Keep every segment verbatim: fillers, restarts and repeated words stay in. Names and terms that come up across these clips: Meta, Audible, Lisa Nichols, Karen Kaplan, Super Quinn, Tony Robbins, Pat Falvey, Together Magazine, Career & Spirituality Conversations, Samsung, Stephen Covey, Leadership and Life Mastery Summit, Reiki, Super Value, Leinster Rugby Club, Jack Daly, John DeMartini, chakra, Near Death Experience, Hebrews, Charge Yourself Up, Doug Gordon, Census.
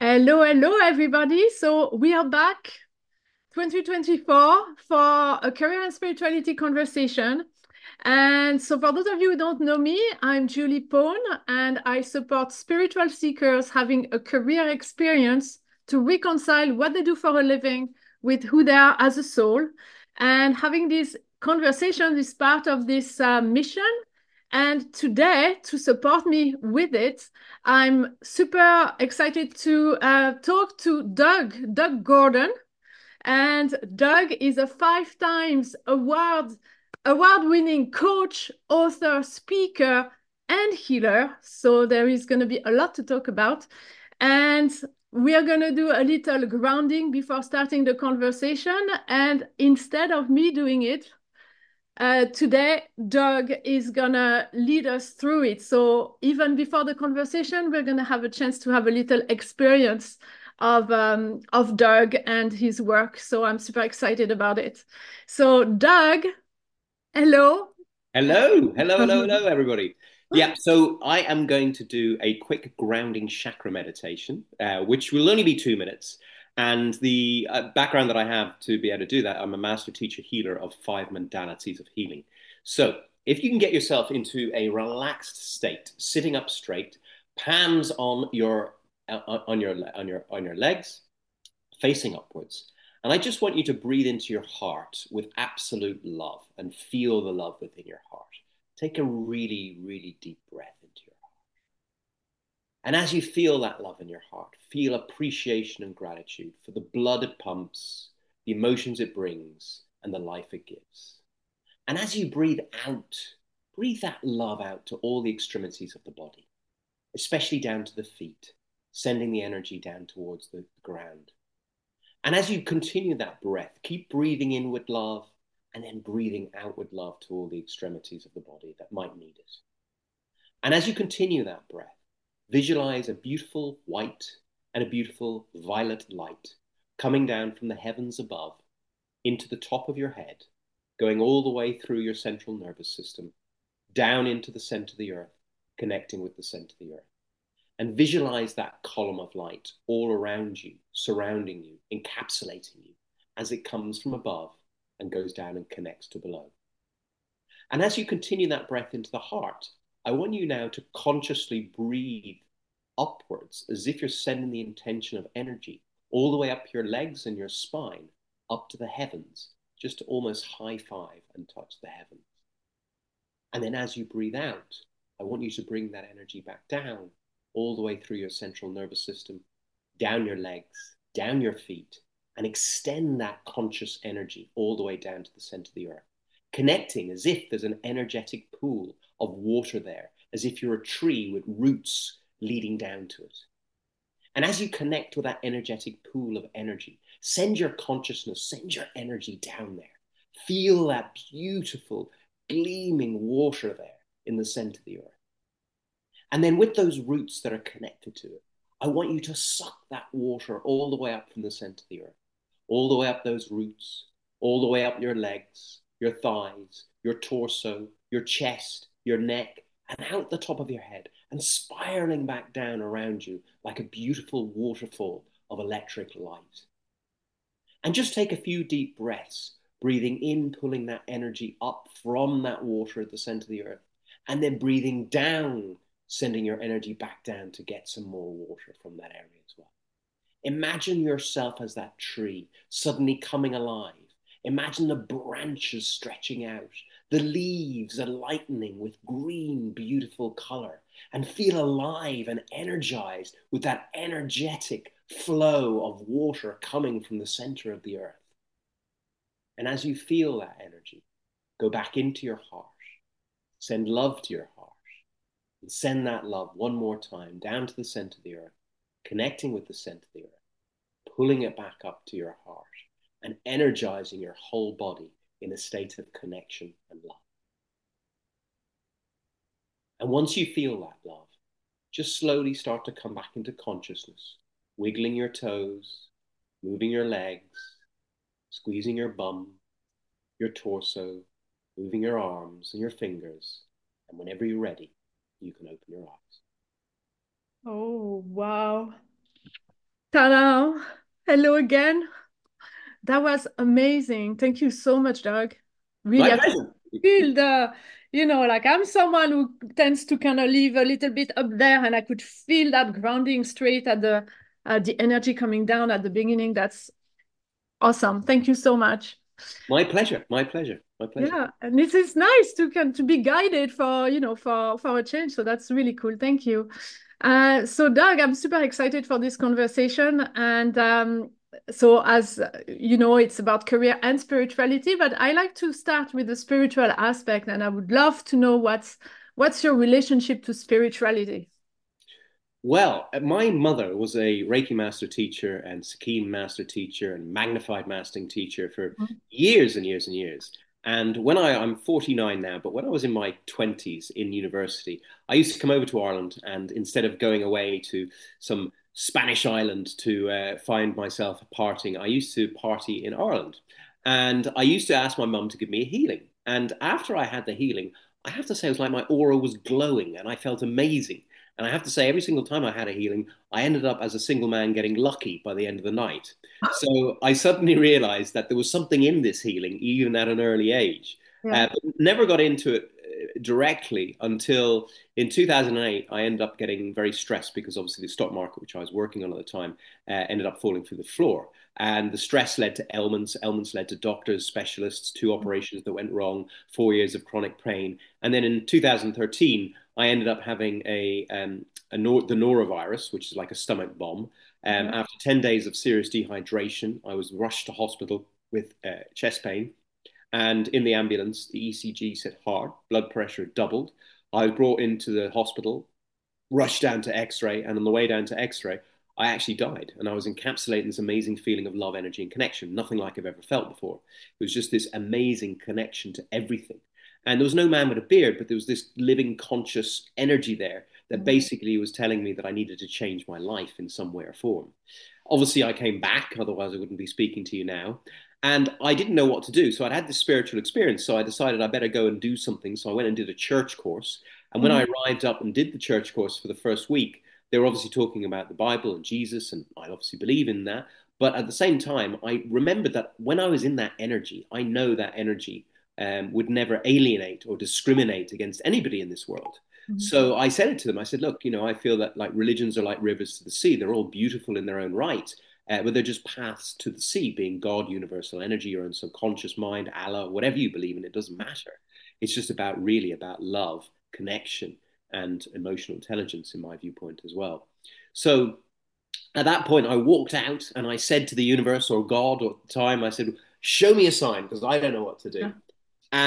Hello, hello, everybody. So we are back twenty twenty-four for a Career and Spirituality Conversation. And so for those of you who don't know me, I'm Julie Pone, and I support spiritual seekers having a career experience to reconcile what they do for a living with who they are as a soul. And having these conversations is part of this uh, mission. And today, to support me with it, I'm super excited to uh, talk to Doug, Doug Gordon. And Doug is a five times award, award-winning coach, author, speaker, and healer. So there is going to be a lot to talk about. And we are going to do a little grounding before starting the conversation. And instead of me doing it, Uh, today, Doug is going to lead us through it. So even before the conversation, we're going to have a chance to have a little experience of, um, of Doug and his work. So I'm super excited about it. So Doug, hello. Hello. Hello, hello, hello, everybody. Yeah, so I am going to do a quick grounding chakra meditation, uh, which will only be two minutes. And the uh, background that I have to be able to do that, I'm a master teacher healer of five modalities of healing. So if you can get yourself into a relaxed state, sitting up straight, palms on your uh, on your on your on your legs, facing upwards, and I just want you to breathe into your heart with absolute love and feel the love within your heart. Take a really, really deep breath into your heart. And as you feel that love in your heart, feel appreciation and gratitude for the blood it pumps, the emotions it brings, and the life it gives. And as you breathe out, breathe that love out to all the extremities of the body, especially down to the feet, sending the energy down towards the ground. And as you continue that breath, keep breathing in with love and then breathing out with love to all the extremities of the body that might need it. And as you continue that breath, visualize a beautiful white and a beautiful violet light coming down from the heavens above into the top of your head, going all the way through your central nervous system, down into the center of the earth, connecting with the center of the earth. And visualize that column of light all around you, surrounding you, encapsulating you as it comes from above and goes down and connects to below. And as you continue that breath into the heart, I want you now to consciously breathe upwards as if you're sending the intention of energy all the way up your legs and your spine, up to the heavens, just to almost high five and touch the heavens. And then as you breathe out, I want you to bring that energy back down all the way through your central nervous system, down your legs, down your feet, and extend that conscious energy all the way down to the center of the earth, connecting as if there's an energetic pool of water there, as if you're a tree with roots leading down to it. And as you connect with that energetic pool of energy, send your consciousness, send your energy down there. Feel that beautiful, gleaming water there in the center of the earth. And then with those roots that are connected to it, I want you to suck that water all the way up from the center of the earth, all the way up those roots, all the way up your legs, your thighs, your torso, your chest, your neck, and out the top of your head, and spiraling back down around you like a beautiful waterfall of electric light. And just take a few deep breaths, breathing in, pulling that energy up from that water at the center of the earth, and then breathing down, sending your energy back down to get some more water from that area as well. Imagine yourself as that tree suddenly coming alive. Imagine the branches stretching out, the leaves are lightening with green, beautiful color, and feel alive and energized with that energetic flow of water coming from the center of the earth. And as you feel that energy, go back into your heart, send love to your heart, and send that love one more time down to the center of the earth, connecting with the center of the earth, pulling it back up to your heart, and energizing your whole body in a state of connection and love. And once you feel that love, just slowly start to come back into consciousness, wiggling your toes, moving your legs, squeezing your bum, your torso, moving your arms and your fingers. And whenever you're ready, you can open your eyes. Oh, wow. Ta-da! Hello again. That was amazing. Thank you so much, Doug. Really, I feel the, you know, like I'm someone who tends to kind of live a little bit up there, and I could feel that grounding straight at the uh, the energy coming down at the beginning. That's awesome. Thank you so much. My pleasure. My pleasure. My pleasure. Yeah, and it is nice to can to be guided for you know for for a change. So that's really cool. Thank you. Uh, so Doug, I'm super excited for this conversation, and um, so as you know, it's about career and spirituality. But I like to start with the spiritual aspect, and I would love to know what's what's your relationship to spirituality. Well, my mother was a Reiki master teacher and Sakeem master teacher and magnified mastering teacher for mm-hmm. years and years and years. And when I, I'm forty-nine now, but when I was in my twenties in university, I used to come over to Ireland, and instead of going away to some Spanish island to uh, find myself partying, I used to party in Ireland. And I used to ask my mum to give me a healing. And after I had the healing, I have to say it was like my aura was glowing and I felt amazing. And I have to say, every single time I had a healing, I ended up as a single man getting lucky by the end of the night. So I suddenly realized that there was something in this healing, even at an early age. Yeah. Uh, but never got into it directly until in two thousand eight, I ended up getting very stressed because obviously the stock market, which I was working on at the time, uh, ended up falling through the floor. And the stress led to ailments. Ailments led to doctors, specialists, two operations that went wrong, four years of chronic pain. And then in two thousand thirteen, I ended up having a, um, a nor the norovirus, which is like a stomach bomb. Um, mm-hmm. After ten days of serious dehydration, I was rushed to hospital with uh, chest pain. And in the ambulance, the E C G said hard, blood pressure doubled. I was brought into the hospital, rushed down to X-ray, and on the way down to X-ray, I actually died. And I was encapsulating this amazing feeling of love, energy, and connection, nothing like I've ever felt before. It was just this amazing connection to everything. And there was no man with a beard, but there was this living, conscious energy there that basically was telling me that I needed to change my life in some way or form. Obviously, I came back, otherwise I wouldn't be speaking to you now. And I didn't know what to do. So I'd had this spiritual experience. So I decided I better go and do something. So I went and did a church course. And when mm-hmm. I arrived up and did the church course for the first week, they were obviously talking about the Bible and Jesus, and I obviously believe in that. But at the same time, I remembered that when I was in that energy, I know that energy Um, would never alienate or discriminate against anybody in this world. Mm-hmm. So I said it to them. I said, look, you know, I feel that like religions are like rivers to the sea. They're all beautiful in their own right, uh, but they're just paths to the sea, being God, universal energy, your own subconscious mind, Allah, whatever you believe in, it doesn't matter. It's just about really about love, connection, and emotional intelligence in my viewpoint as well. So at that point, I walked out and I said to the universe or God or the time, I said, show me a sign because I don't know what to do. Yeah.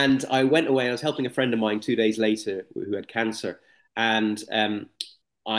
And I went away. I was helping a friend of mine two days later who had cancer. And um,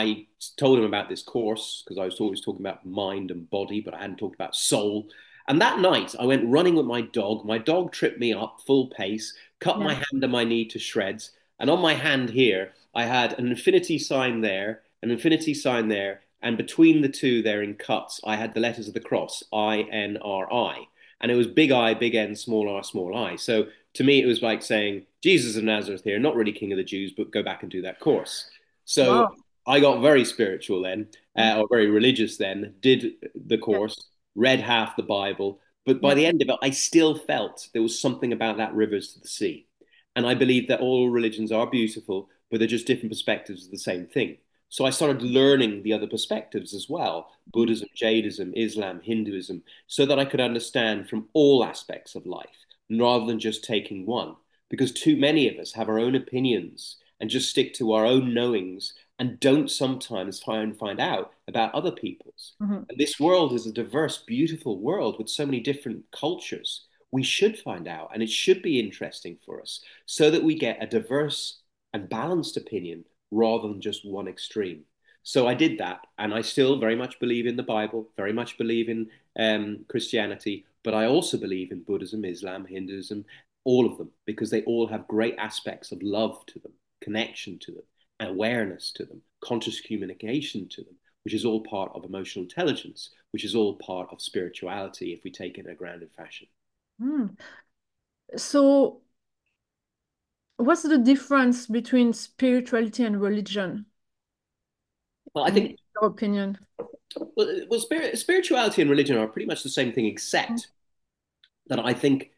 I told him about this course because I was always talking about mind and body, but I hadn't talked about soul. And that night, I went running with my dog. My dog tripped me up full pace, cut yeah. my hand and my knee to shreds. And on my hand here, I had an infinity sign there, an infinity sign there. And between the two there in cuts, I had the letters of the cross, I N R I. And it was big I, big N, small R, small I. So to me, it was like saying, Jesus of Nazareth here, not really King of the Jews, but go back and do that course. So wow. I got very spiritual then, uh, or very religious then, did the course, yeah. read half the Bible. But by yeah. the end of it, I still felt there was something about that rivers to the sea. And I believe that all religions are beautiful, but they're just different perspectives of the same thing. So I started learning the other perspectives as well, Buddhism, Jainism, Islam, Hinduism, so that I could understand from all aspects of life, rather than just taking one, because too many of us have our own opinions and just stick to our own knowings and don't sometimes try and find out about other people's. Mm-hmm. And this world is a diverse, beautiful world with so many different cultures. We should find out, and it should be interesting for us so that we get a diverse and balanced opinion rather than just one extreme. So I did that, and I still very much believe in the Bible, very much believe in um, Christianity, but I also believe in Buddhism, Islam, Hinduism, all of them, because they all have great aspects of love to them, connection to them, awareness to them, conscious communication to them, which is all part of emotional intelligence, which is all part of spirituality if we take it in a grounded fashion. Mm. So what's the difference between spirituality and religion? Well, I think in your opinion. Well, well spirit, spirituality and religion are pretty much the same thing, except mm-hmm. that I think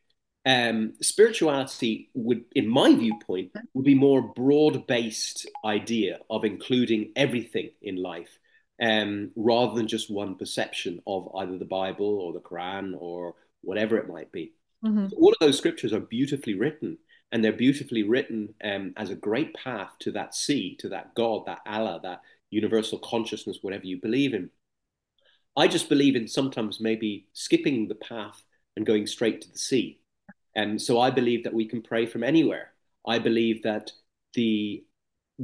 um, spirituality would, in my viewpoint, would be more broad-based idea of including everything in life, um, rather than just one perception of either the Bible or the Quran or whatever it might be. Mm-hmm. So all of those scriptures are beautifully written, and they're beautifully written um, as a great path to that sea, to that God, that Allah, that universal consciousness, whatever you believe in. I just believe in sometimes maybe skipping the path and going straight to the sea. And so I believe that we can pray from anywhere. I believe that the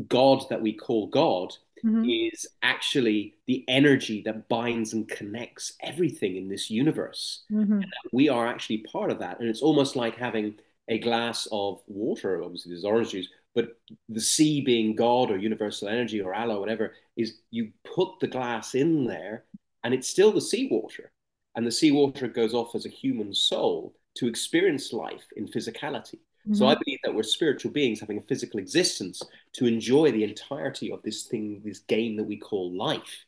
God that we call God mm-hmm. is actually the energy that binds and connects everything in this universe. Mm-hmm. And that we are actually part of that. And it's almost like having a glass of water, obviously there's orange juice, but the sea being God or universal energy or Allah, whatever, is you put the glass in there and it's still the seawater. And the seawater goes off as a human soul to experience life in physicality. Mm-hmm. So I believe that we're spiritual beings having a physical existence to enjoy the entirety of this thing, this game that we call life.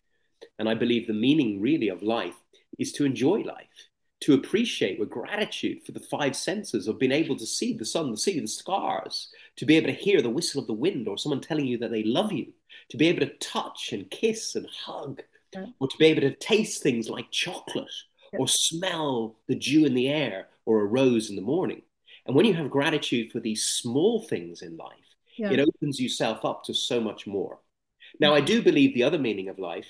And I believe the meaning really of life is to enjoy life, to appreciate with gratitude for the five senses of being able to see the sun, the sea, the stars, to be able to hear the whistle of the wind or someone telling you that they love you, to be able to touch and kiss and hug, okay. or to be able to taste things like chocolate yep. or smell the dew in the air or a rose in the morning. And when you have gratitude for these small things in life, yeah. it opens yourself up to so much more. Now, I do believe the other meaning of life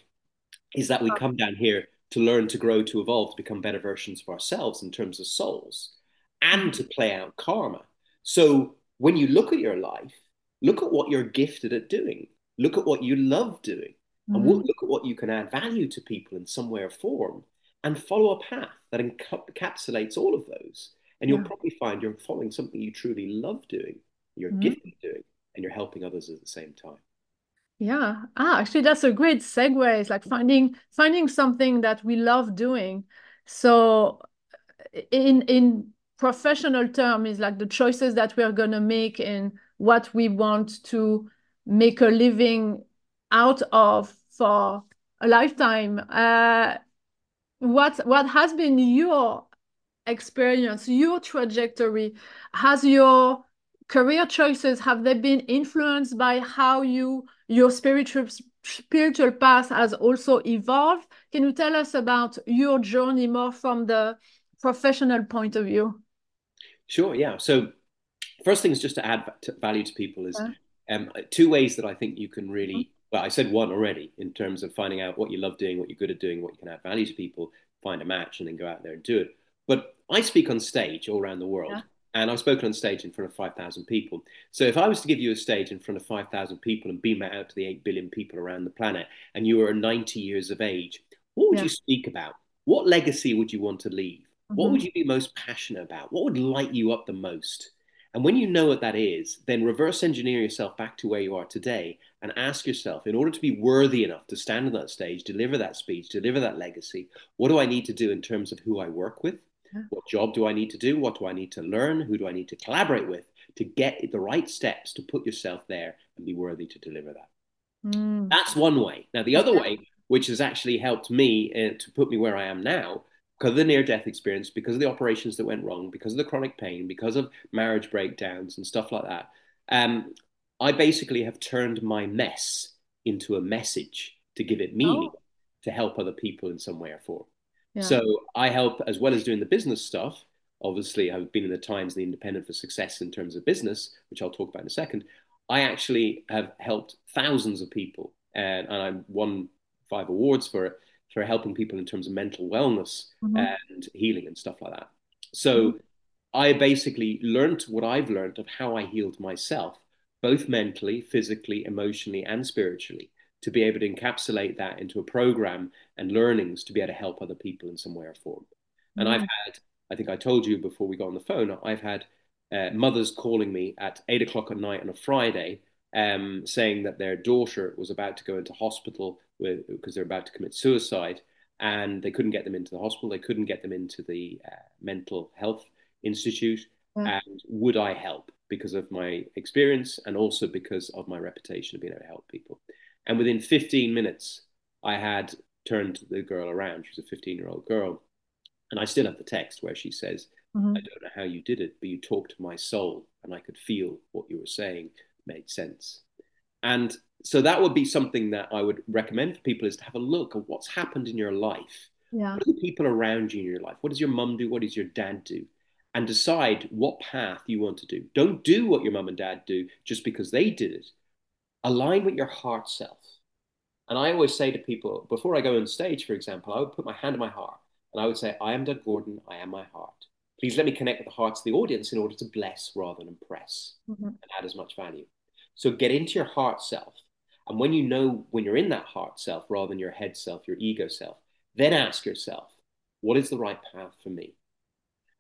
is that we come down here to learn, to grow, to evolve, to become better versions of ourselves in terms of souls, and to play out karma. So when you look at your life, look at what you're gifted at doing. Look at what you love doing. Mm-hmm. And look at what you can add value to people in some way or form, and follow a path that encapsulates all of those. And you'll yeah. probably find you're following something you truly love doing, you're mm-hmm. gifted doing, and you're helping others at the same time. Yeah, ah, actually, that's a great segue. It's like finding finding something that we love doing. So in in professional terms, is like the choices that we're going to make and what we want to make a living out of for a lifetime. Uh, what what has been your experience, your trajectory? Has your career choices, have they been influenced by how you your spiritual spiritual path has also evolved? Can you tell us about your journey more from the professional point of view? Sure, yeah. So first thing is just to add value to people is yeah. um, two ways that I think you can really, well, I said one already in terms of finding out what you love doing, what you're good at doing, what you can add value to people, find a match and then go out there and do it. But I speak on stage all around the world. Yeah. And I've spoken on stage in front of five thousand people. So if I was to give you a stage in front of five thousand people and beam that out to the eight billion people around the planet, and you were ninety years of age, what would yeah. you speak about? What legacy would you want to leave? Mm-hmm. What would you be most passionate about? What would light you up the most? And when you know what that is, then reverse engineer yourself back to where you are today and ask yourself, in order to be worthy enough to stand on that stage, deliver that speech, deliver that legacy, what do I need to do in terms of who I work with? What job do I need to do? What do I need to learn? Who do I need to collaborate with to get the right steps to put yourself there and be worthy to deliver that? Mm. That's one way. Now, the other way, which has actually helped me uh, to put me where I am now, because of the near-death experience, because of the operations that went wrong, because of the chronic pain, because of marriage breakdowns and stuff like that, um, I basically have turned my mess into a message to give it meaning, oh. to help other people in some way or form. Yeah. So I help, as well as doing the business stuff, obviously I've been in the Times and the Independent for success in terms of business, which I'll talk about in a second. I actually have helped thousands of people and, and I won five awards for it, for helping people in terms of mental wellness mm-hmm. and healing and stuff like that. So mm-hmm. I basically learned what I've learned of how I healed myself, both mentally, physically, emotionally, and spiritually, to be able to encapsulate that into a program and learnings to be able to help other people in some way or form. And mm-hmm. I've had, I think I told you before we got on the phone, I've had uh, mothers calling me at eight o'clock at night on a Friday um, saying that their daughter was about to go into hospital with, because they're about to commit suicide, and they couldn't get them into the hospital. They couldn't get them into the uh, mental health institute. Yeah. And would I help because of my experience and also because of my reputation of being able to help people? And within fifteen minutes, I had turned the girl around. She was a fifteen-year-old girl. And I still have the text where she says, mm-hmm. I don't know how you did it, but you talked to my soul and I could feel what you were saying made sense. And so that would be something that I would recommend for people, is to have a look at what's happened in your life. Yeah. What are the people around you in your life? What does your mum do? What does your dad do? And decide what path you want to do. Don't do what your mum and dad do just because they did it. Align with your heart self. And I always say to people, before I go on stage, for example, I would put my hand on my heart and I would say, I am Doug Gordon, I am my heart. Please let me connect with the hearts of the audience in order to bless rather than impress mm-hmm. and add as much value. So get into your heart self. And when you know, when you're in that heart self rather than your head self, your ego self, then ask yourself, what is the right path for me?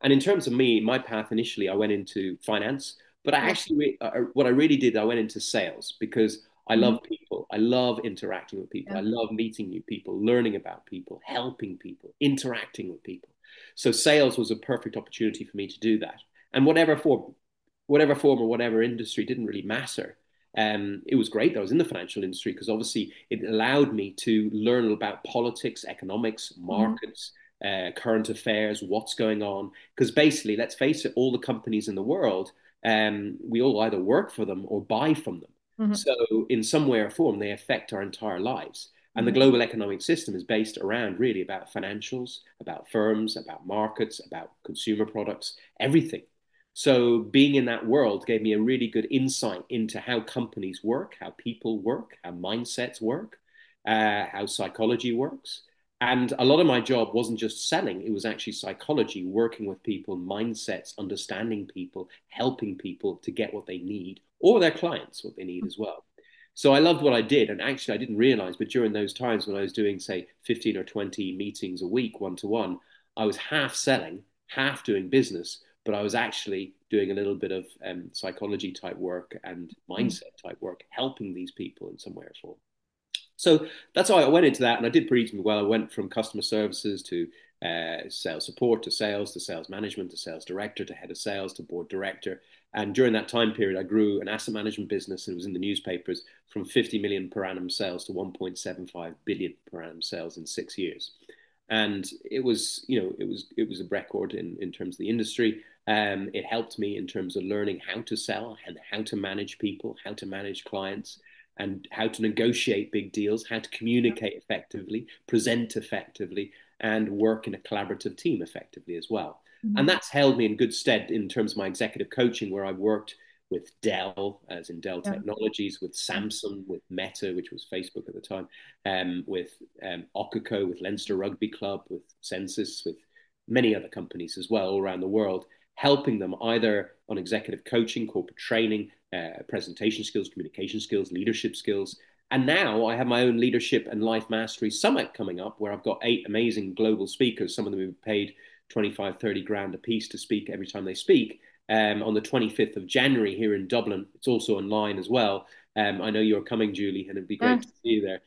And in terms of me, my path initially, I went into finance, but I actually, what I really did, I went into sales because I love people. I love interacting with people. Yeah. I love meeting new people, learning about people, helping people, interacting with people. So sales was a perfect opportunity for me to do that. And whatever form, whatever form or whatever industry didn't really matter. Um, it was great that I was in the financial industry because obviously it allowed me to learn about politics, economics, markets, mm-hmm. uh, current affairs, what's going on. Because basically, let's face it, all the companies in the world, um, we all either work for them or buy from them. Mm-hmm. So in some way or form, they affect our entire lives. And mm-hmm. the global economic system is based around really about financials, about firms, about markets, about consumer products, everything. So being in that world gave me a really good insight into how companies work, how people work, how mindsets work, uh, how psychology works. And a lot of my job wasn't just selling, it was actually psychology, working with people, mindsets, understanding people, helping people to get what they need, or their clients what they need as well. So I loved what I did. And actually I didn't realize, but during those times when I was doing, say, fifteen or twenty meetings a week, one-to-one, I was half selling, half doing business, but I was actually doing a little bit of um, psychology type work and mindset type work, helping these people in some way or form. So that's how I went into that. And I did pretty well. I went from customer services to uh, sales support, to sales, to sales management, to sales director, to head of sales, to board director. And during that time period, I grew an asset management business, and it was in the newspapers, from fifty million per annum sales to one point seven five billion per annum sales in six years. And it was, you know, it was it was a record in, in terms of the industry. Um, it helped me in terms of learning how to sell and how to manage people, how to manage clients, and how to negotiate big deals, how to communicate effectively, present effectively, and work in a collaborative team effectively as well. Mm-hmm. And that's held me in good stead in terms of my executive coaching, where I worked with Dell, as in Dell Technologies, yeah. with Samsung, with Meta, which was Facebook at the time, um, with um, Ococo, with Leinster Rugby Club, with Census, with many other companies as well all around the world, helping them either on executive coaching, corporate training, uh, presentation skills, communication skills, leadership skills. And now I have my own Leadership and Life Mastery Summit coming up, where I've got eight amazing global speakers. Some of them have paid twenty-five, thirty grand a piece to speak every time they speak. Um, on the twenty-fifth of January here in Dublin. It's also online as well. Um, I know you're coming, Julie, and it'd be great yes. to see you there.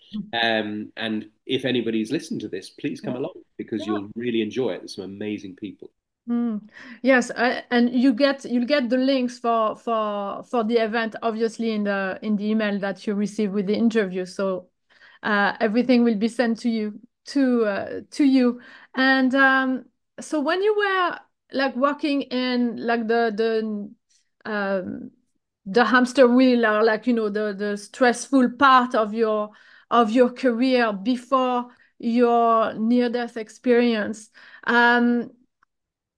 Um, and if anybody's listened to this, please come yeah. along, because yeah. you'll really enjoy it. There's some amazing people. Mm. Yes, uh, and you get you'll get the links for for for the event, obviously, in the in the email that you receive with the interview. So uh, everything will be sent to you to uh, to you. And um, so when you were like working in like the the um, the hamster wheel, or like, you know, the the stressful part of your of your career before your near death experience, um,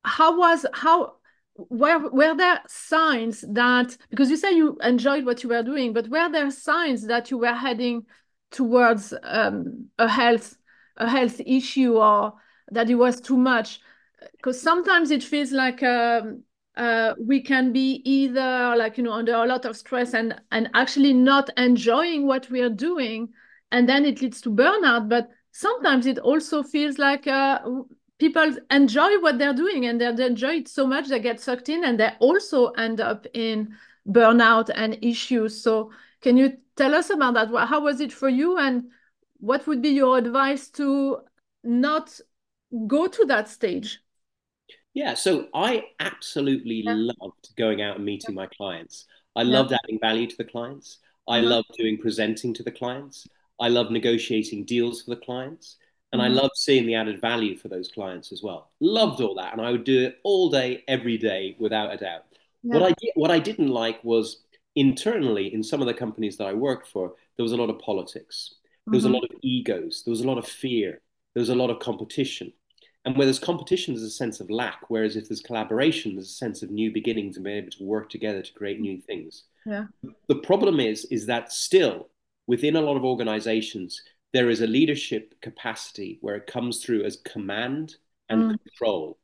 how was how were were there signs that, because you say you enjoyed what you were doing, but were there signs that you were heading towards um, a health a health issue, or that it was too much? Because sometimes it feels like um, uh, we can be either like, you know, under a lot of stress and, and actually not enjoying what we are doing. And then it leads to burnout. But sometimes it also feels like uh, people enjoy what they're doing, and they, they enjoy it so much, they get sucked in, and they also end up in burnout and issues. So can you tell us about that? How was it for you? And what would be your advice to not go to that stage? Yeah, so I absolutely yeah. loved going out and meeting yeah. my clients. I yeah. loved adding value to the clients. I yeah. loved doing presenting to the clients. I loved negotiating deals for the clients. And I loved seeing the added value for those clients as well. Loved all that. And I would do it all day, every day, without a doubt. Yeah. What I did, what I didn't like was internally in some of the companies that I worked for, there was a lot of politics. There was mm-hmm. a lot of egos. There was a lot of fear. There was a lot of competition. And where there's competition, there's a sense of lack. Whereas if there's collaboration, there's a sense of new beginnings and being able to work together to create new things. Yeah. The problem is, is that still within a lot of organizations, there is a leadership capacity where it comes through as command and mm. control.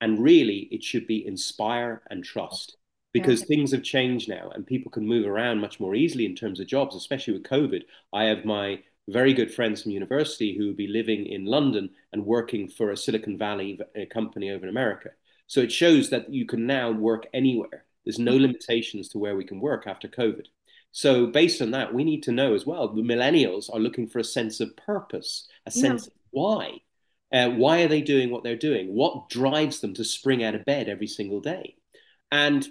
And really, it should be inspire and trust, because yeah. things have changed now and people can move around much more easily in terms of jobs, especially with COVID. I have my very good friends from university who will be living in London and working for a Silicon Valley company over in America. So it shows that you can now work anywhere. There's no limitations to where we can work after COVID. So based on that, we need to know as well, the millennials are looking for a sense of purpose, a sense yeah. of why. Uh, why are they doing what they're doing? What drives them to spring out of bed every single day? And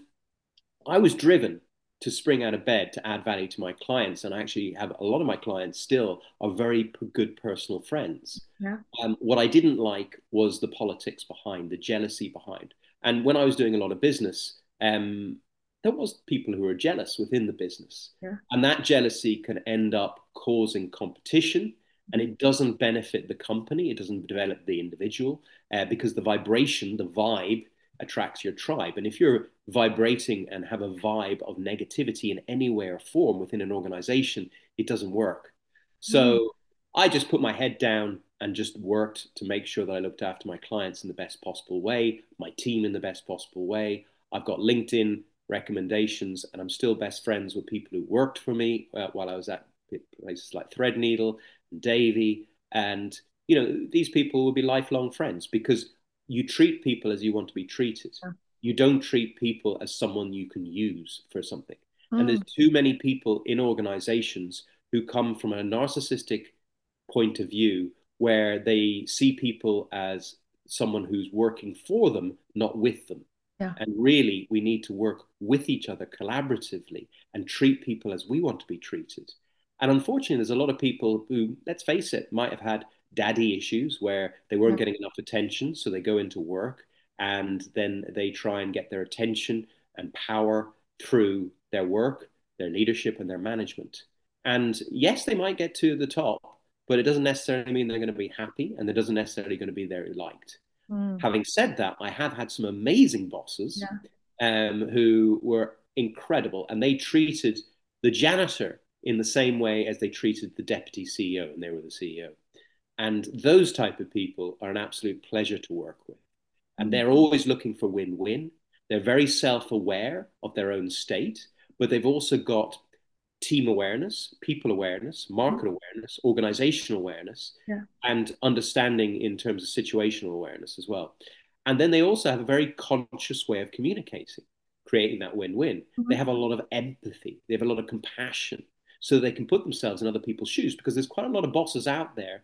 I was driven to spring out of bed to add value to my clients. And I actually have a lot of my clients still are very p- good personal friends. Yeah. Um, what I didn't like was the politics behind, the jealousy behind. And when I was doing a lot of business, um, there was people who were jealous within the business. Yeah. And that jealousy can end up causing competition. And it doesn't benefit the company. It doesn't develop the individual uh, because the vibration, the vibe attracts your tribe. And if you're vibrating and have a vibe of negativity in any way or form within an organization, it doesn't work. So mm. I just put my head down and just worked to make sure that I looked after my clients in the best possible way, my team in the best possible way. I've got LinkedIn recommendations and I'm still best friends with people who worked for me uh, while I was at places like Threadneedle and Davy. And, you know, these people will be lifelong friends because you treat people as you want to be treated. Yeah. You don't treat people as someone you can use for something. Mm. And there's too many people in organizations who come from a narcissistic point of view where they see people as someone who's working for them, not with them. Yeah. And really, we need to work with each other collaboratively and treat people as we want to be treated. And unfortunately, there's a lot of people who, let's face it, might have had daddy issues where they weren't getting enough attention. So they go into work and then they try and get their attention and power through their work, their leadership and their management. And yes, they might get to the top, but it doesn't necessarily mean they're going to be happy and it doesn't necessarily going to be they're liked. Mm. Having said that, I have had some amazing bosses yeah. um, who were incredible and they treated the janitor in the same way as they treated the deputy C E O and they were the C E O. And those type of people are an absolute pleasure to work with. And they're always looking for win-win. They're very self-aware of their own state, but they've also got team awareness, people awareness, market awareness, organizational awareness, yeah. and understanding in terms of situational awareness as well. And then they also have a very conscious way of communicating, creating that win-win. Mm-hmm. They have a lot of empathy. They have a lot of compassion. So they can put themselves in other people's shoes because there's quite a lot of bosses out there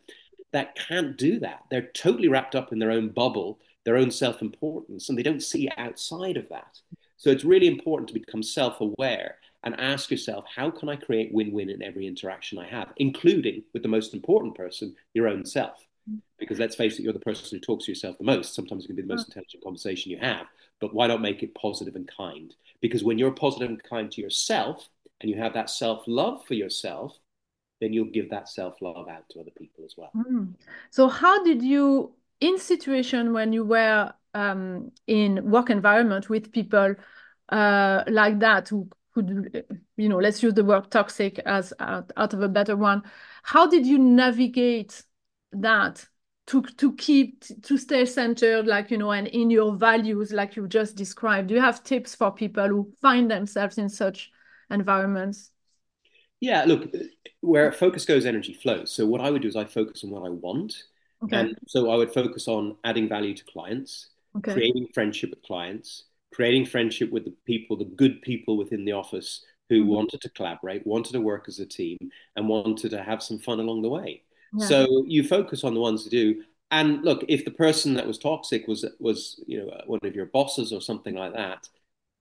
that can't do that. They're totally wrapped up in their own bubble, their own self-importance, and they don't see outside of that. So it's really important to become self-aware and ask yourself, how can I create win-win in every interaction I have, including with the most important person, your own self? Because let's face it, you're the person who talks to yourself the most. Sometimes it can be the most intelligent conversation you have, but why not make it positive and kind? Because when you're positive and kind to yourself, and you have that self-love for yourself, then you'll give that self-love out to other people as well. Mm. So how did you, in situation when you were um, in work environment with people uh, like that, who could, you know, let's use the word toxic as out, out of a better one, how did you navigate that to, to keep, to stay centered, like, you know, and in your values, like you just described? Do you have tips for people who find themselves in such environments? Yeah, look, where focus goes, energy flows. So what I would do is I focus on what I want. Okay. And so I would focus on adding value to clients, okay. creating friendship with clients, creating friendship with the people, the good people within the office who mm-hmm. wanted to collaborate, wanted to work as a team, and wanted to have some fun along the way. Yeah. So you focus on the ones who do. And look, if the person that was toxic was, was you know, one of your bosses or something like that,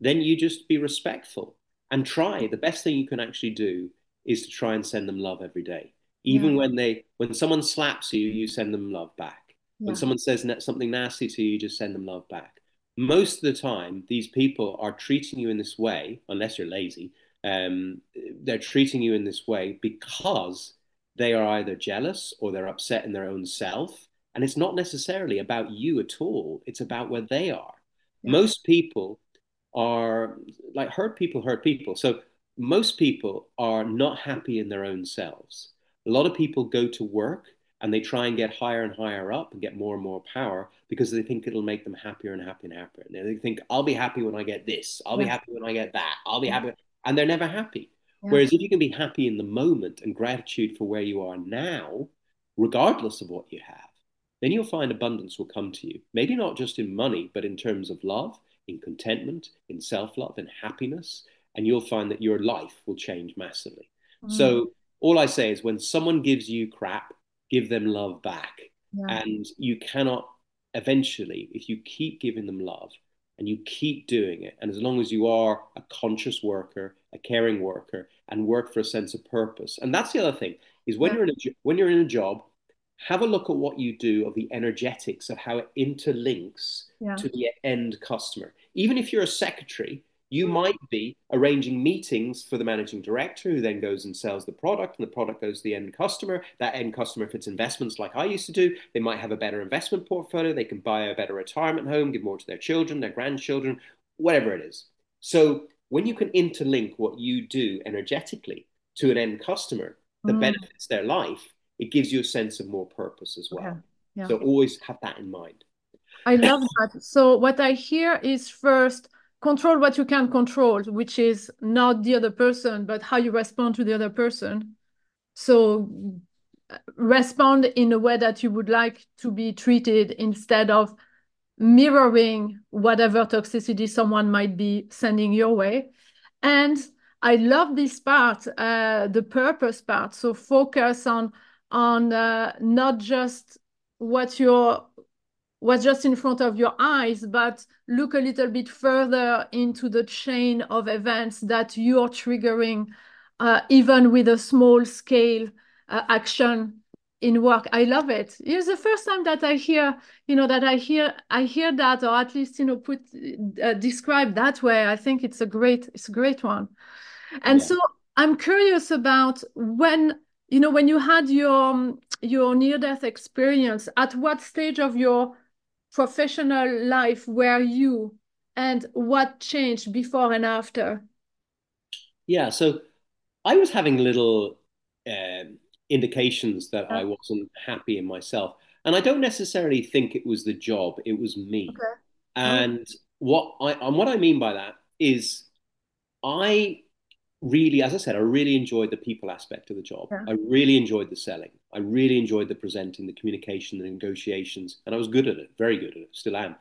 then you just be respectful. And try, the best thing you can actually do is to try and send them love every day. Even yeah. when they, when someone slaps you, you send them love back. Yeah. When someone says something nasty to you, you just send them love back. Most of the time, these people are treating you in this way, unless you're lazy, um, they're treating you in this way because they are either jealous or they're upset in their own self. And it's not necessarily about you at all. It's about where they are. Yeah. Most people are like, hurt people hurt people. So most people are not happy in their own selves. A lot of people go to work and they try and get higher and higher up and get more and more power because they think it'll make them happier and happier and happier. And they think, I'll be happy when I get this. I'll yeah. be happy when I get that. I'll be yeah. happy. And they're never happy. Yeah. Whereas if you can be happy in the moment and gratitude for where you are now, regardless of what you have, then you'll find abundance will come to you. Maybe not just in money, but in terms of love, in contentment, in self-love, in happiness. And you'll find that your life will change massively. Mm. So all I say is when someone gives you crap, give them love back. Yeah. And you cannot eventually, if you keep giving them love and you keep doing it, and as long as you are a conscious worker, a caring worker, and work for a sense of purpose. And that's the other thing is when yeah. you're in a, when you're in a job, have a look at what you do of the energetics of how it interlinks yeah. to the end customer. Even if you're a secretary, you might be arranging meetings for the managing director who then goes and sells the product, and the product goes to the end customer. That end customer, if it's investments like I used to do, they might have a better investment portfolio. They can buy a better retirement home, give more to their children, their grandchildren, whatever it is. So when you can interlink what you do energetically to an end customer that mm. benefits their life, it gives you a sense of more purpose as well. Yeah, yeah. So always have that in mind. I love that. So what I hear is first, control what you can control, which is not the other person, but how you respond to the other person. So respond in a way that you would like to be treated instead of mirroring whatever toxicity someone might be sending your way. And I love this part, uh, the purpose part. So focus on on uh, not just what you're what's just in front of your eyes, but look a little bit further into the chain of events that you're triggering, uh, even with a small scale uh, action in work. I love it. It's the first time that I hear, you know, that I hear, I hear that, or at least, you know, put, uh, described that way. I think it's a great, it's a great one. And yeah. so I'm curious about when, you know, when you had your, your near-death experience, at what stage of your professional life were you, and what changed before and after? Yeah, so I was having little um, indications that yeah. I wasn't happy in myself, and I don't necessarily think it was the job; it was me. Okay. And yeah. what I and what I mean by that is, I really, as I said, I really enjoyed the people aspect of the job. Yeah. I really enjoyed the selling. I really enjoyed the presenting, the communication, the negotiations, and I was good at it, very good at it, still am.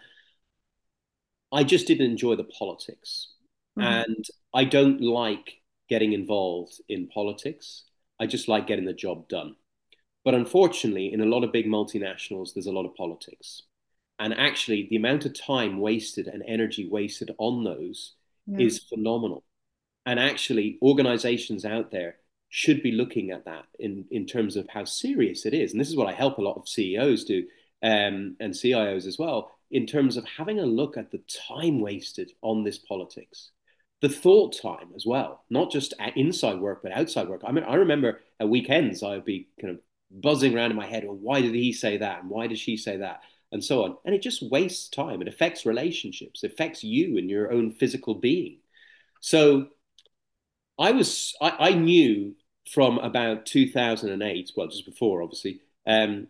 I just didn't enjoy the politics. Mm-hmm. And I don't like getting involved in politics. I just like getting the job done. But unfortunately, in a lot of big multinationals, there's a lot of politics. And actually, the amount of time wasted and energy wasted on those yeah. is phenomenal. And actually, organizations out there should be looking at that in, in terms of how serious it is. And this is what I help a lot of C E Os do, um, and C I Os as well, in terms of having a look at the time wasted on this politics, the thought time as well, not just inside work, but outside work. I mean, I remember at weekends, I'd be kind of buzzing around in my head, well, why did he say that? And why did she say that? And so on. And it just wastes time. It affects relationships, it affects you and your own physical being. So I was, I, I knew from about two thousand eight, well, just before, obviously, um,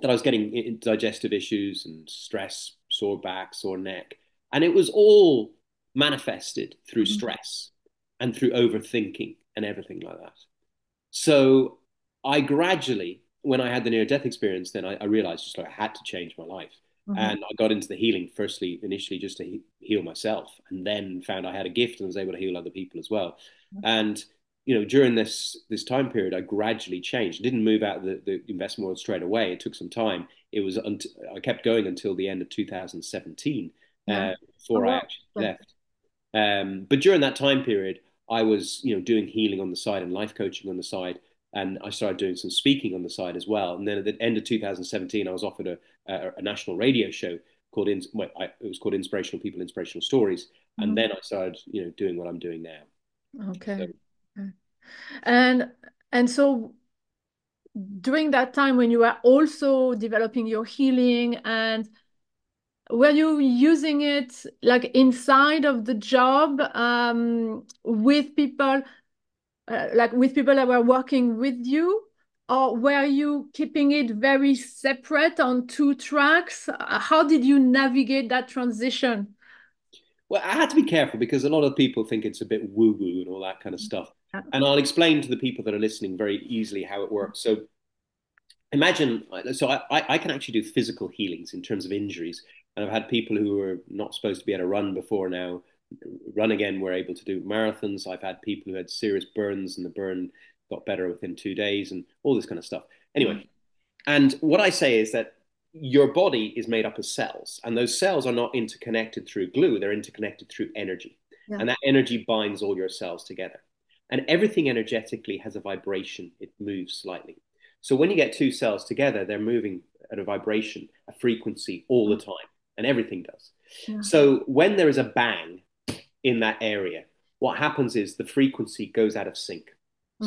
that I was getting digestive issues and stress, sore back, sore neck. And it was all manifested through mm-hmm. stress and through overthinking and everything like that. So I gradually, when I had the near-death experience, then I, I realized just like I had to change my life. Mm-hmm. And I got into the healing, firstly, initially just to he- heal myself, and then found I had a gift and was able to heal other people as well. And, you know, during this this time period, I gradually changed. I didn't move out of the, the investment world straight away. It took some time. It was un- I kept going until the end of two thousand seventeen yeah. uh, before oh, I actually yeah. left. Um, but during that time period, I was, you know, doing healing on the side and life coaching on the side. And I started doing some speaking on the side as well. And then at the end of two thousand seventeen, I was offered a, a, a national radio show called, In, well, I, it was called Inspirational People, Inspirational Stories. Mm-hmm. And then I started, you know, doing what I'm doing now. Okay. So. And, and so during that time when you were also developing your healing, and were you using it like inside of the job um, with people, Uh, like with people that were working with you, or were you keeping it very separate on two tracks? How did you navigate that transition? Well, I had to be careful because a lot of people think it's a bit woo-woo and all that kind of stuff. And I'll explain to the people that are listening very easily how it works. So imagine, so I, I can actually do physical healings in terms of injuries. And I've had people who were not supposed to be able to run before now run again, we're able to do marathons. I've had people who had serious burns and the burn got better within two days and all this kind of stuff. Anyway, and what I say is that your body is made up of cells, and those cells are not interconnected through glue. They're interconnected through energy. Yeah. And that energy binds all your cells together. And everything energetically has a vibration. It moves slightly. So when you get two cells together, they're moving at a vibration, a frequency all the time, and everything does. Yeah. So when there is a bang in that area, what happens is the frequency goes out of sync. So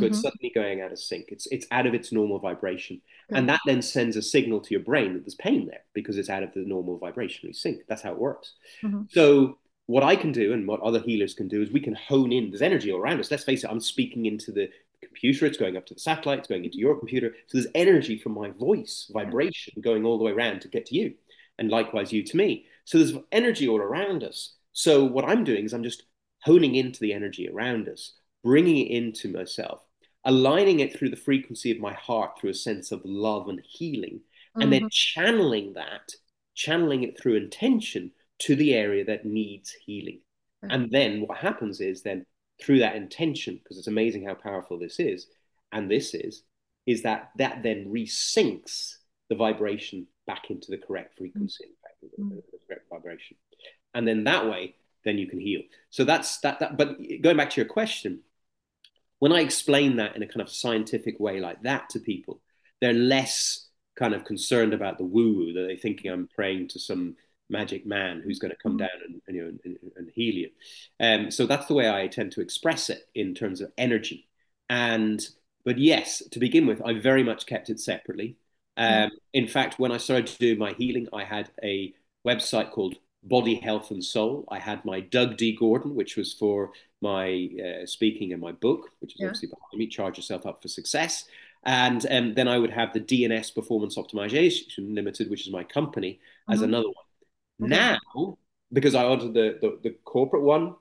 mm-hmm. it's suddenly going out of sync. It's it's out of its normal vibration. Okay. And that then sends a signal to your brain that there's pain there because it's out of the normal vibrationary sync. That's how it works. Mm-hmm. So what I can do and what other healers can do is we can hone in. There's energy all around us. Let's face it, I'm speaking into the computer. It's going up to the satellite. It's going into your computer. So there's energy from my voice, vibration, going all the way around to get to you. And likewise, you to me. So there's energy all around us. So what I'm doing is I'm just honing into the energy around us, bringing it into myself, aligning it through the frequency of my heart, through a sense of love and healing, mm-hmm. and then channeling that, channeling it through intention to the area that needs healing. Right. And then what happens is then through that intention, because it's amazing how powerful this is, and this is, is that that then resyncs the vibration back into the correct frequency, mm-hmm. the, the correct vibration. And then that way, then you can heal. So that's that, that. But going back to your question, when I explain that in a kind of scientific way like that to people, they're less kind of concerned about the woo-woo, that they're thinking I'm praying to some magic man who's going to come down and, and, you know, and, and heal you. Um, so that's the way I tend to express it in terms of energy. And but yes, to begin with, I very much kept it separately. Um, in fact, when I started to do my healing, I had a website called Body, Health and Soul. I had my Doug D. Gordon, which was for my uh, speaking and my book, which is yeah. obviously behind me, Charge Yourself Up for Success. And um, then I would have the D N S Performance Optimization Limited, which is my company, mm-hmm. as another one. Okay. Now, because I ordered the, the, the corporate one,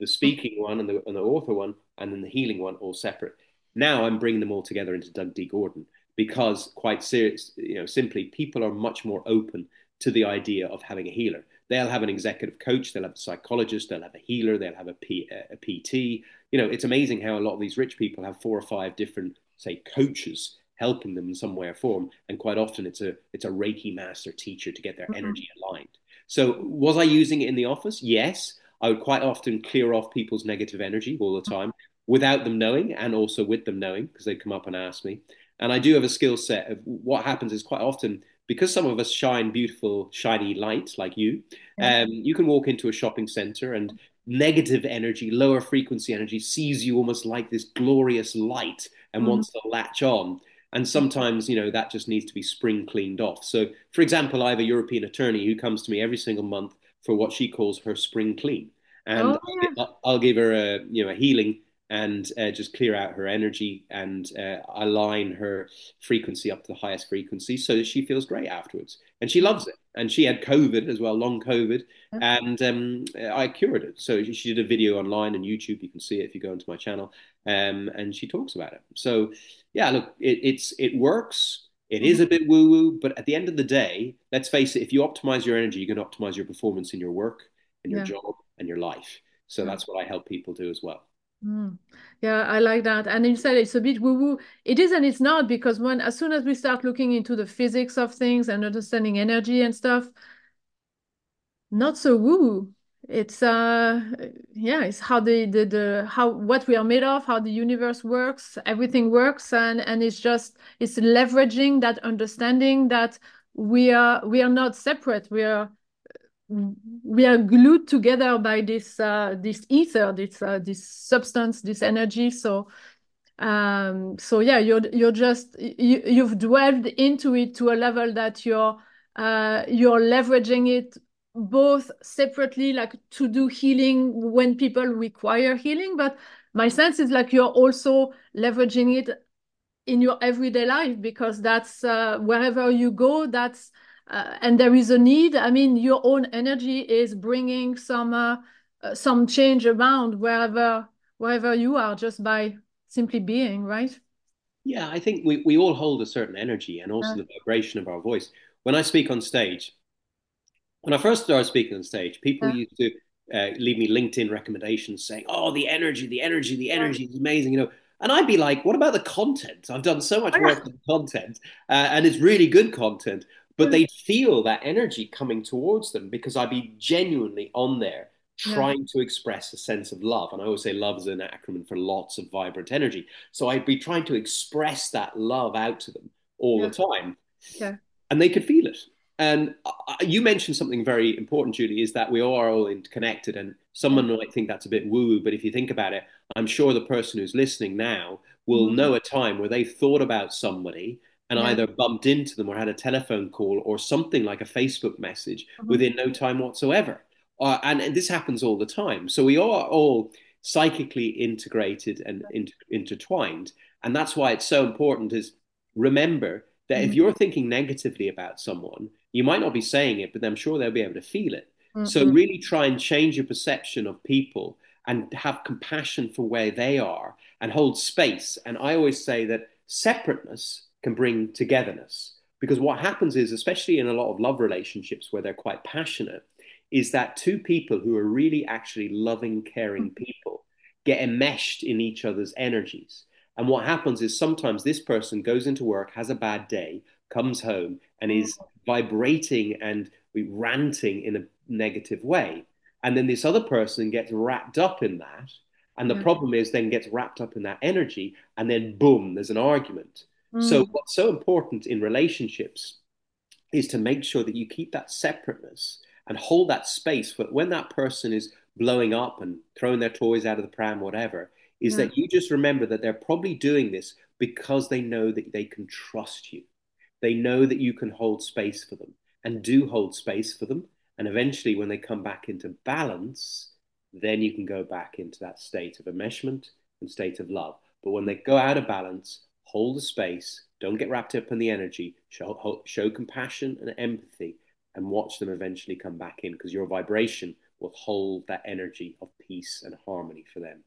the speaking one, and the, and the author one, and then the healing one, all separate. Now I'm bringing them all together into Doug D. Gordon because, quite serious, you know, simply, people are much more open to the idea of having a healer. They'll have an executive coach, they'll have a psychologist, they'll have a healer, they'll have a, P, a P T. You know, it's amazing how a lot of these rich people have four or five different, say, coaches helping them in some way or form. And quite often it's a it's a Reiki master teacher to get their mm-hmm. energy aligned. So was I using it in the office? Yes. I would quite often clear off people's negative energy all the time without them knowing, and also with them knowing, because they'd come up and ask me. And I do have a skill set of what happens is quite often, because some of us shine beautiful, shiny light like you, um, you can walk into a shopping center and negative energy, lower frequency energy sees you almost like this glorious light and mm-hmm. wants to latch on. And sometimes, you know, that just needs to be spring cleaned off. So, for example, I have a European attorney who comes to me every single month for what she calls her spring clean. And oh, yeah. I'll, I'll give her a, you know, a healing and uh, just clear out her energy and uh, align her frequency up to the highest frequency so that she feels great afterwards. And she loves it. And she had COVID as well, long COVID, okay. and um, I cured it. So she did a video online on YouTube. You can see it if you go into my channel, um, and she talks about it. So yeah, look, it, it's, it works. It is a bit woo-woo, but at the end of the day, let's face it, if you optimize your energy, you can optimize your performance in your work and your yeah. job and your life. So yeah. that's what I help people do as well. Mm. Yeah, I like that. And you said it's a bit woo-woo. It is and it's not, because when as soon as we start looking into the physics of things and understanding energy and stuff, not so woo-woo. it's uh yeah it's how the, the the how what we are made of, how the universe works, everything works, and and it's just it's leveraging that understanding that we are we are not separate, we are we are glued together by this uh this ether, this uh, this substance, this energy. So um so yeah, you're you're just you, you've dwelled into it to a level that you're uh you're leveraging it both separately, like to do healing when people require healing, but my sense is like you're also leveraging it in your everyday life, because that's uh, wherever you go, that's uh, and there is a need. I mean, your own energy is bringing some uh, uh, some change around wherever wherever you are, just by simply being, right? Yeah, I think we we all hold a certain energy, and also uh, the vibration of our voice. When I speak on stage. When I first started speaking on stage, people yeah. used to uh, leave me LinkedIn recommendations saying, oh, the energy, the energy, the energy yeah. is amazing, you know. And I'd be like, what about the content? I've done so much work on the content, uh, and it's really good content, but they'd feel that energy coming towards them because I'd be genuinely on there trying yeah. to express a sense of love. And I always say love is an acronym for lots of vibrant energy. So I'd be trying to express that love out to them all yeah. the time, yeah. and they could feel it. And you mentioned something very important, Julie, is that we are all interconnected, and someone might think that's a bit woo-woo, but if you think about it, I'm sure the person who's listening now will know a time where they thought about somebody and yeah. either bumped into them or had a telephone call or something like a Facebook message mm-hmm. within no time whatsoever. Uh, and, and this happens all the time. So we are all psychically integrated and inter- intertwined. And that's why it's so important is remember that mm-hmm. if you're thinking negatively about someone, you might not be saying it, but I'm sure they'll be able to feel it. Mm-hmm. So really try and change your perception of people and have compassion for where they are and hold space. And I always say that separateness can bring togetherness, because what happens is, especially in a lot of love relationships where they're quite passionate, is that two people who are really actually loving, caring mm-hmm. people get enmeshed in each other's energies. And what happens is sometimes this person goes into work, has a bad day, comes home and is vibrating and ranting in a negative way. And then this other person gets wrapped up in that. And the yeah. problem is then gets wrapped up in that energy. And then boom, there's an argument. Mm. So what's so important in relationships is to make sure that you keep that separateness and hold that space. But when that person is blowing up and throwing their toys out of the pram, whatever, is yeah. that you just remember that they're probably doing this because they know that they can trust you. They know that you can hold space for them, and do hold space for them. And eventually when they come back into balance, then you can go back into that state of enmeshment and state of love. But when they go out of balance, hold the space, don't get wrapped up in the energy, show, show compassion and empathy, and watch them eventually come back in, because your vibration will hold that energy of peace and harmony for them.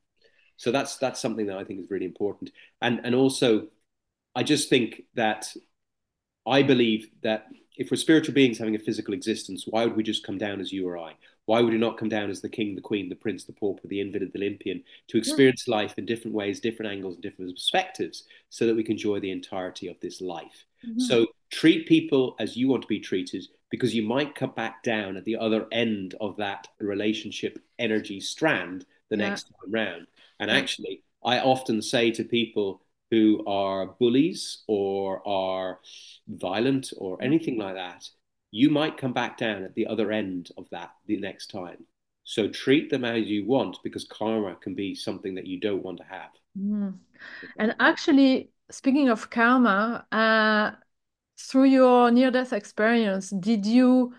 So that's that's something that I think is really important. And and also, I just think that I believe that if we're spiritual beings having a physical existence, why would we just come down as you or I? Why would we not come down as the king, the queen, the prince, the pauper, the invalid, the Olympian, to experience yeah. life in different ways, different angles, and different perspectives, so that we can enjoy the entirety of this life. Mm-hmm. So treat people as you want to be treated, because you might come back down at the other end of that relationship energy strand the yeah. next time round. And actually, I often say to people who are bullies or are violent or anything like that, you might come back down at the other end of that the next time. So treat them as you want, because karma can be something that you don't want to have. Mm. And actually, speaking of karma, uh, through your near-death experience, did you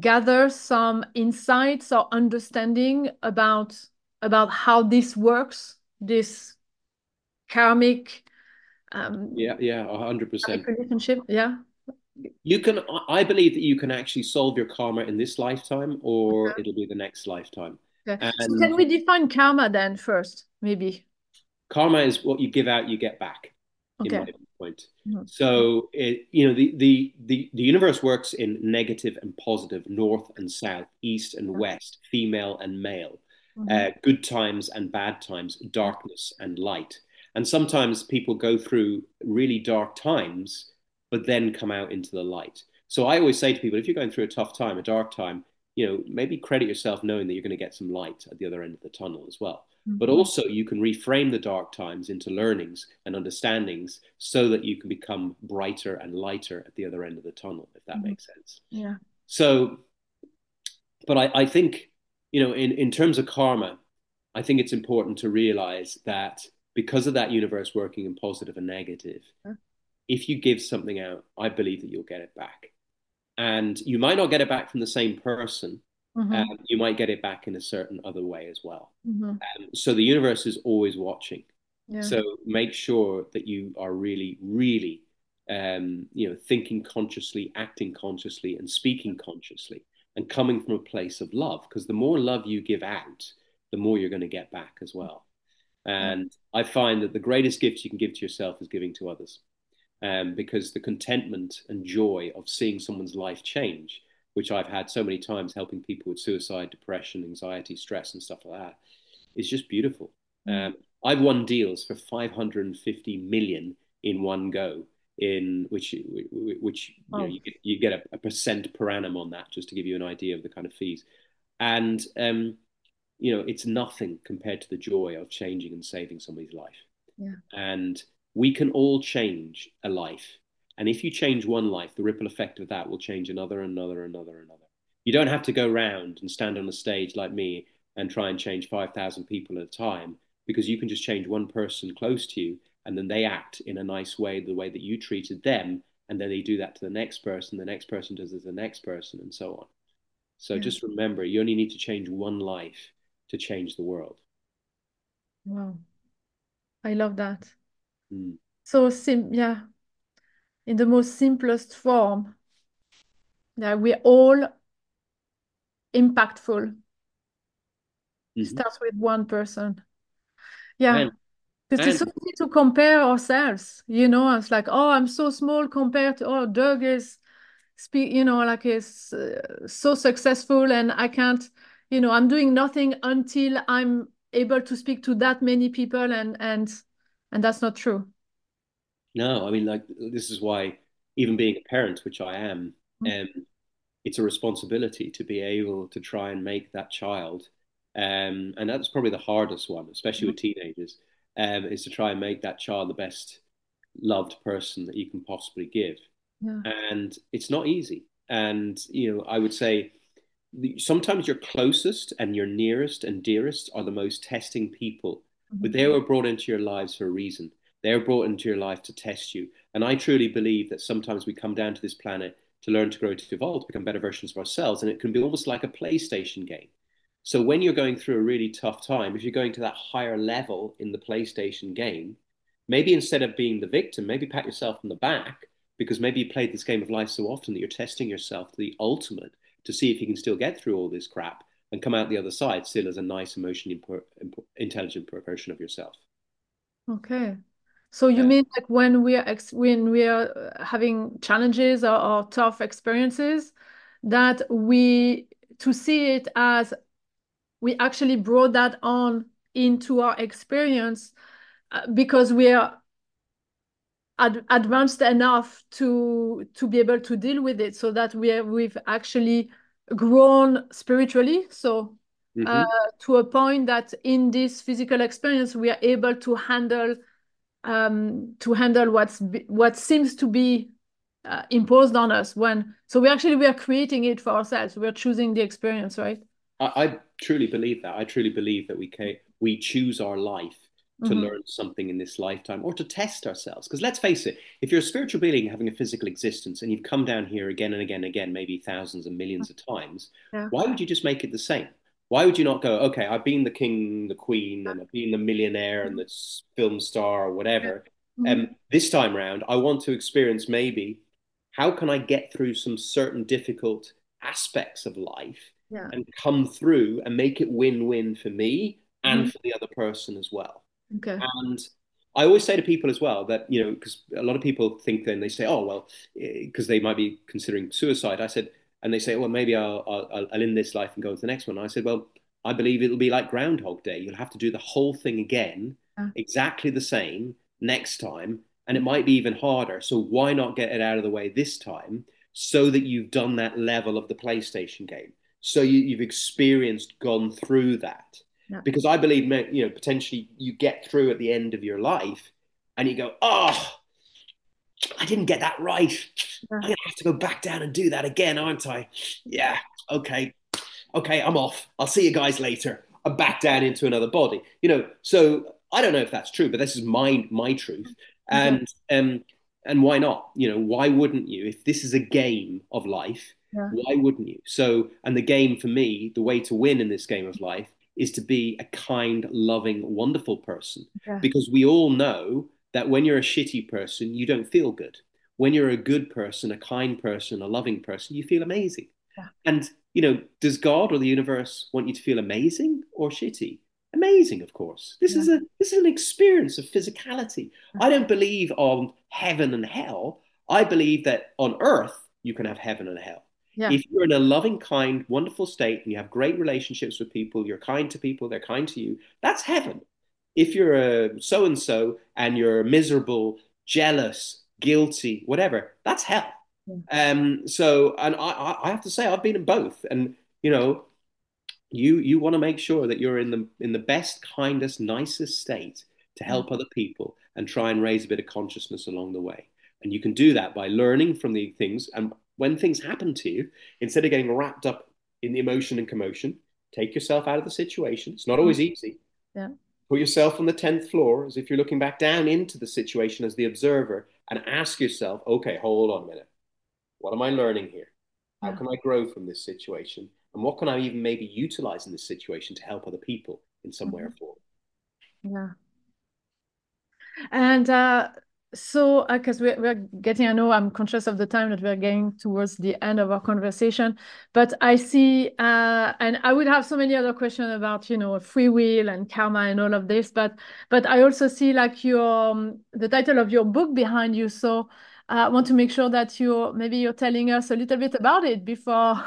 gather some insights or understanding about about how this works, this karmic um, yeah, yeah, one hundred percent relationship, yeah. You can, I believe that you can actually solve your karma in this lifetime, or okay. it'll be the next lifetime. Okay. So can we define karma then first, maybe? Karma is what you give out, you get back. Okay. In my point. Mm-hmm. So, it, you know, the, the, the, the universe works in negative and positive, north and south, east and west, female and male. Uh, good times and bad times, darkness and light. And sometimes people go through really dark times, but then come out into the light. So I always say to people, if you're going through a tough time, a dark time, you know, maybe credit yourself knowing that you're going to get some light at the other end of the tunnel as well. Mm-hmm. But also you can reframe the dark times into learnings and understandings so that you can become brighter and lighter at the other end of the tunnel, if that mm-hmm. makes sense. Yeah. So, but I, I think, you know, in, in terms of karma, I think it's important to realize that because of that universe working in positive and negative, yeah. if you give something out, I believe that you'll get it back. And you might not get it back from the same person. Mm-hmm. Um, you might get it back in a certain other way as well. Mm-hmm. Um, so the universe is always watching. Yeah. So make sure that you are really, really, um, you know, thinking consciously, acting consciously, and speaking consciously, and coming from a place of love. Because the more love you give out, the more you're going to get back as well. And mm-hmm. I find that the greatest gift you can give to yourself is giving to others. Um, because the contentment and joy of seeing someone's life change, which I've had so many times helping people with suicide, depression, anxiety, stress, and stuff like that, is just beautiful. Um, I've won deals for five hundred fifty million in one go, in which which you, know, you get, you get a, a percent per annum on that, just to give you an idea of the kind of fees. And um, you know, it's nothing compared to the joy of changing and saving somebody's life. Yeah. And we can all change a life. And if you change one life, the ripple effect of that will change another, another, another, another. You don't have to go round and stand on a stage like me and try and change five thousand people at a time, because you can just change one person close to you, and then they act in a nice way, the way that you treated them. And then they do that to the next person. The next person does it to the next person, and so on. So yeah. just remember, you only need to change one life to change the world. Wow. I love that. So sim yeah, in the most simplest form, that we're all impactful. Mm-hmm. It starts with one person. Yeah, because it's so easy to compare ourselves. You know, it's like, oh, I'm so small compared to, oh, Doug is, you know, like is uh, so successful, and I can't, you know, I'm doing nothing until I'm able to speak to that many people, and and. And that's not true. No, I mean, like, this is why even being a parent, which I am, mm-hmm. um, it's a responsibility to be able to try and make that child. Um, and that's probably the hardest one, especially mm-hmm. with teenagers, um, is to try and make that child the best loved person that you can possibly give. Yeah. And it's not easy. And, you know, I would say sometimes your closest and your nearest and dearest are the most testing people. But they were brought into your lives for a reason. They were brought into your life to test you. And I truly believe that sometimes we come down to this planet to learn, to grow, to evolve, to become better versions of ourselves. And it can be almost like a PlayStation game. So when you're going through a really tough time, if you're going to that higher level in the PlayStation game, maybe instead of being the victim, maybe pat yourself on the back, because maybe you played this game of life so often that you're testing yourself to the ultimate to see if you can still get through all this crap and come out the other side still as a nice, emotionally intelligent version of yourself. Okay. So you yeah. mean like when we are ex when we are having challenges or, or tough experiences, that we, to see it as we actually brought that on into our experience because we are ad advanced enough to to be able to deal with it, so that we are, we've actually grown spiritually, so mm-hmm. uh, to a point that in this physical experience we are able to handle um to handle what's what seems to be uh, imposed on us, when so we actually we are creating it for ourselves. We're choosing the experience, right? I, I truly believe that. I truly believe that we can we choose our life to mm-hmm. learn something in this lifetime, or to test ourselves. Because let's face it, if you're a spiritual being having a physical existence and you've come down here again and again and again, maybe thousands and millions of times, yeah. why would you just make it the same? Why would you not go, okay, I've been the king, the queen, and I've been the millionaire and the film star or whatever. And yeah. mm-hmm. um, this time around, I want to experience maybe how can I get through some certain difficult aspects of life yeah. and come through and make it win-win for me and mm-hmm. for the other person as well. Okay. And I always say to people as well that, you know, because a lot of people think then they say, oh, well, because they might be considering suicide. I said, and they say, well, maybe I'll, I'll, I'll end this life and go to the next one. And I said, well, I believe it'll be like Groundhog Day. You'll have to do the whole thing again, yeah. exactly the same next time. And it might be even harder. So why not get it out of the way this time so that you've done that level of the PlayStation game? So you, you've experienced, gone through that. Yeah. Because I believe, you know, potentially you get through at the end of your life and you go, oh, I didn't get that right. Yeah. I'm going to have to go back down and do that again, aren't I? Yeah. Okay. Okay. I'm off. I'll see you guys later. I'm back down into another body, you know? So I don't know if that's true, but this is my, my truth. And, mm-hmm. um, and why not? You know, why wouldn't you? If this is a game of life, yeah. why wouldn't you? So, and the game for me, the way to win in this game of life is to be a kind, loving, wonderful person, yeah. because we all know that when you're a shitty person, you don't feel good. When you're a good person, a kind person, a loving person, you feel amazing. Yeah. And, you know, does God or the universe want you to feel amazing or shitty? Amazing, of course. This yeah. is a this is an experience of physicality. Yeah. I don't believe on heaven and hell. I believe that on earth, you can have heaven and hell. Yeah. If you're in a loving, kind, wonderful state, and you have great relationships with people, you're kind to people, they're kind to you, that's heaven. If you're a so-and-so and you're miserable, jealous, guilty, whatever, that's hell. Um, so, and I, I have to say, I've been in both, and you know, you, you want to make sure that you're in the, in the best, kindest, nicest state to help mm-hmm. other people and try and raise a bit of consciousness along the way. And you can do that by learning from the things. And when things happen to you, instead of getting wrapped up in the emotion and commotion, take yourself out of the situation. It's not always mm-hmm. easy. Yeah. Put yourself on the tenth floor as if you're looking back down into the situation as the observer and ask yourself, okay, hold on a minute. What am I learning here? How can I grow from this situation? And what can I even maybe utilize in this situation to help other people in some way or form? Yeah. And uh, so, because uh, we're, we're getting, I know I'm conscious of the time that we're getting towards the end of our conversation, but I see, uh, and I would have so many other questions about, you know, free will and karma and all of this, but but I also see like your, um, the title of your book behind you, so I uh, want to make sure that you maybe you're telling us a little bit about it before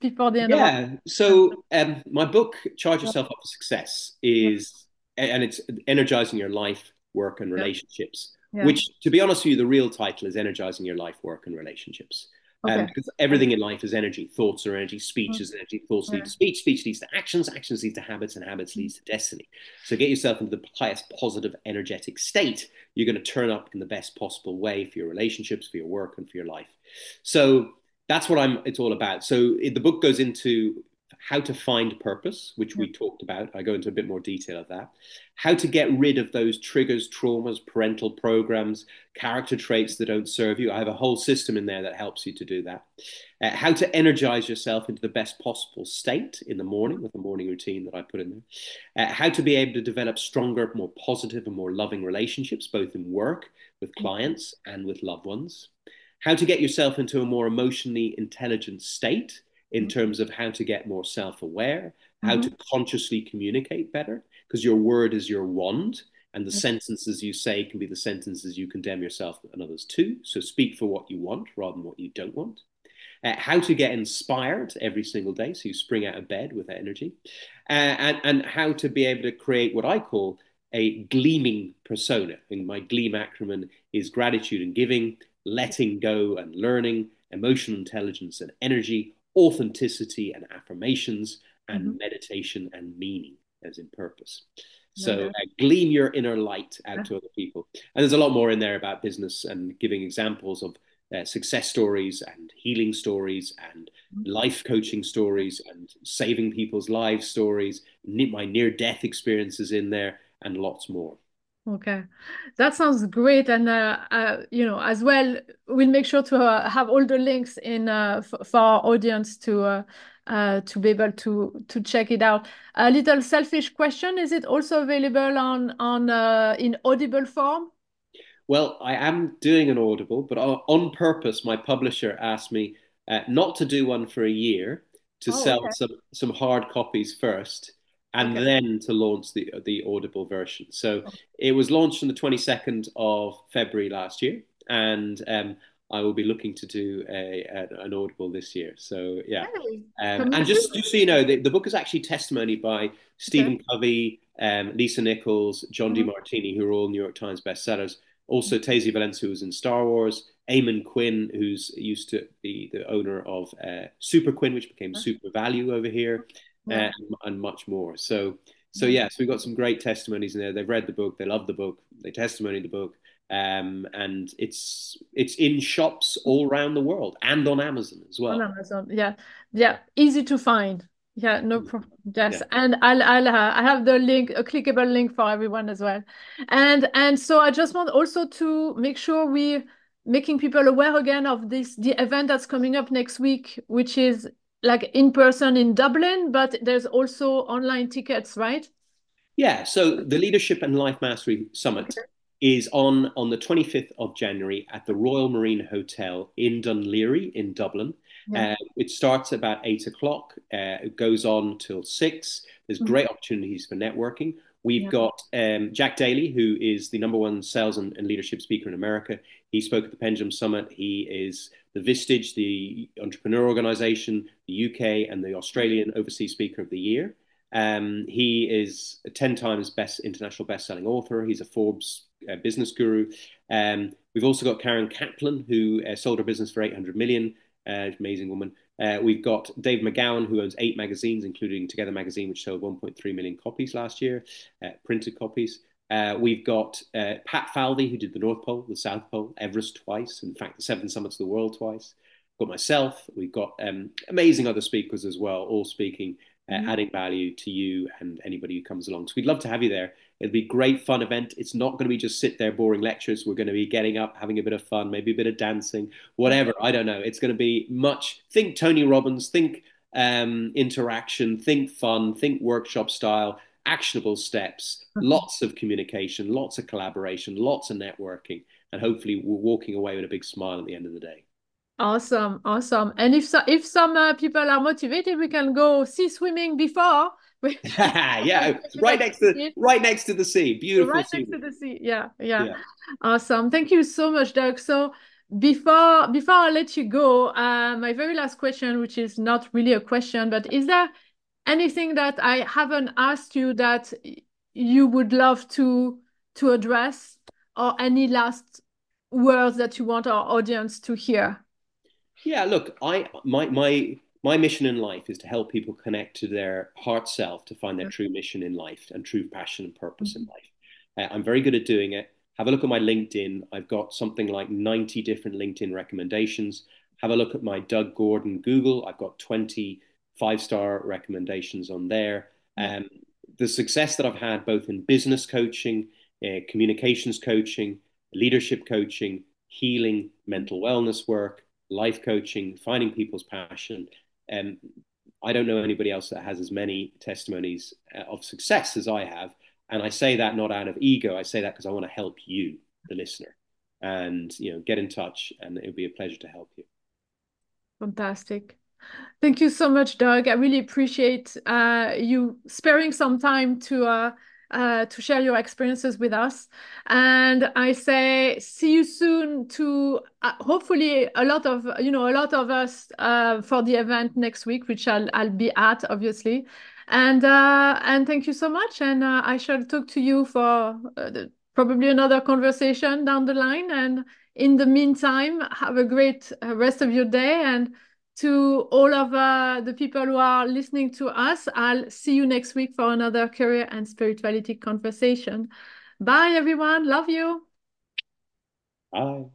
before the end. Yeah. Of so um, my book, Charge Yourself Up for Success, is yeah. and it's energizing your life, work, and relationships. Yeah. Yeah. Which, to be honest with you, the real title is Energizing Your Life, Work, and Relationships. Okay. Um, because everything in life is energy. Thoughts are energy. Speech okay. is energy. Thoughts yeah. lead to speech. Speech leads to actions. Actions lead to habits, and habits mm-hmm. leads to destiny. So get yourself into the highest positive energetic state. You're going to turn up in the best possible way for your relationships, for your work, and for your life. So that's what I'm. It's all about. So it, the book goes into how to find purpose, which yeah. we talked about. I go into a bit more detail of that. How to get rid of those triggers, traumas, parental programs, character traits that don't serve you. I have a whole system in there that helps you to do that. Uh, how to energize yourself into the best possible state in the morning with a morning routine that I put in there. Uh, how to be able to develop stronger, more positive and more loving relationships, both in work, with clients and with loved ones. How to get yourself into a more emotionally intelligent state, in mm-hmm. terms of how to get more self-aware, how mm-hmm. to consciously communicate better, because your word is your wand, and the mm-hmm. sentences you say can be the sentences you condemn yourself and others to. So speak for what you want rather than what you don't want. Uh, how to get inspired every single day, so you spring out of bed with that energy, uh, and, and how to be able to create what I call a gleaming persona. And my GLEAM acronym is gratitude and giving, letting go and learning, emotional intelligence and energy, authenticity and affirmations, and mm-hmm. meditation and meaning as in purpose. So yeah. uh, gleam your inner light out yeah. to other people. And there's a lot more in there about business and giving examples of uh, success stories and healing stories and mm-hmm. life coaching stories and saving people's lives stories. My near-death experiences in there and lots more. Okay, that sounds great. And, uh, uh, you know, as well, we'll make sure to uh, have all the links in uh, f- for our audience to uh, uh, to be able to to check it out. A little selfish question. Is it also available on, on uh, in Audible form? Well, I am doing an Audible, but on purpose, my publisher asked me uh, not to do one for a year, to oh, sell okay. some, some hard copies first. And okay. then to launch the the Audible version. So okay. it was launched on the twenty-second of February last year, and um, I will be looking to do a, a an Audible this year. So yeah, hey, um, and just, just so you know, the, the book is actually testimony by Stephen okay. Covey, um, Lisa Nichols, John mm-hmm. DeMartini, who are all New York Times bestsellers. Also, mm-hmm. Tasey Valencia, who was in Star Wars, Eamon Quinn, who's used to be the owner of uh, Super Quinn, which became Super Value over here, yeah. uh, and, and much more. So, so yeah, so we've got some great testimonies in there. They've read the book, they love the book, they testimony the book, um, and it's it's in shops all around the world and on Amazon as well. On Amazon, yeah, yeah, easy to find. Yeah, no problem. Yes, yeah. And I'll I'll uh, I have the link, a clickable link for everyone as well. And and so I just want also to make sure we. Making people aware again of this, the event that's coming up next week, which is like in person in Dublin, but there's also online tickets, right? Yeah, so the Leadership and Life Mastery Summit okay. is on, on the twenty-fifth of January at the Royal Marine Hotel in Dunleary in Dublin. Yeah. Uh, it starts about eight o'clock, uh, it goes on till six. There's mm-hmm. great opportunities for networking. We've yeah. got um, Jack Daly, who is the number one sales and, and leadership speaker in America. He spoke at the Pendulum Summit. He is the Vistage, the entrepreneur organization, the U K and the Australian Overseas Speaker of the Year. Um, he is a ten times best international best-selling author. He's a Forbes uh, business guru. Um, we've also got Karen Kaplan, who uh, sold her business for eight hundred million dollars. Uh, amazing woman. Uh, we've got Dave McGowan, who owns eight magazines, including Together Magazine, which sold one point three million copies last year, uh, printed copies. Uh, we've got uh, Pat Falvey, who did the North Pole, the South Pole, Everest twice, in fact, the seven summits of the world twice. We've got myself. We've got um, amazing other speakers as well, all speaking, uh, mm-hmm. adding value to you and anybody who comes along. So we'd love to have you there. It'll be a great fun event. It's not going to be just sit there boring lectures. We're going to be getting up, having a bit of fun, maybe a bit of dancing, whatever. I don't know. It's going to be much. Think Tony Robbins, think um, interaction, think fun, think workshop style, actionable steps, lots of communication, lots of collaboration, lots of networking, and hopefully we're walking away with a big smile at the end of the day. Awesome. Awesome. And if, so, if some uh, people are motivated, we can go see swimming before. yeah, right next to right next to the sea. Beautiful. Right next to the sea. Yeah, yeah, yeah. Awesome. Thank you so much, Doug. So before before I let you go, uh, my very last question, which is not really a question, but is there anything that I haven't asked you that you would love to to address, or any last words that you want our audience to hear? Yeah, look, I my my. My mission in life is to help people connect to their heart self, to find their true mission in life and true passion and purpose mm-hmm. in life. Uh, I'm very good at doing it. Have a look at my LinkedIn. I've got something like ninety different LinkedIn recommendations. Have a look at my Doug Gordon Google. I've got twenty five-star recommendations on there. Mm-hmm. Um, the success that I've had both in business coaching, uh, communications coaching, leadership coaching, healing, mental wellness work, life coaching, finding people's passion. Um, I don't know anybody else that has as many testimonies uh, of success as I have. And I say that not out of ego. I say that because I want to help you, the listener, and, you know, get in touch, and it'll be a pleasure to help you. Fantastic. Thank you so much, Doug. I really appreciate uh, you sparing some time to uh, uh, to share your experiences with us. And I say, see you soon to uh, hopefully a lot of, you know, a lot of us uh, for the event next week, which I'll, I'll be at, obviously. And, uh, and thank you so much. And uh, I shall talk to you for uh, the, probably another conversation down the line. And in the meantime, have a great rest of your day. And to all of uh, the people who are listening to us, I'll see you next week for another Career and Spirituality Conversation. Bye, everyone. Love you. Bye.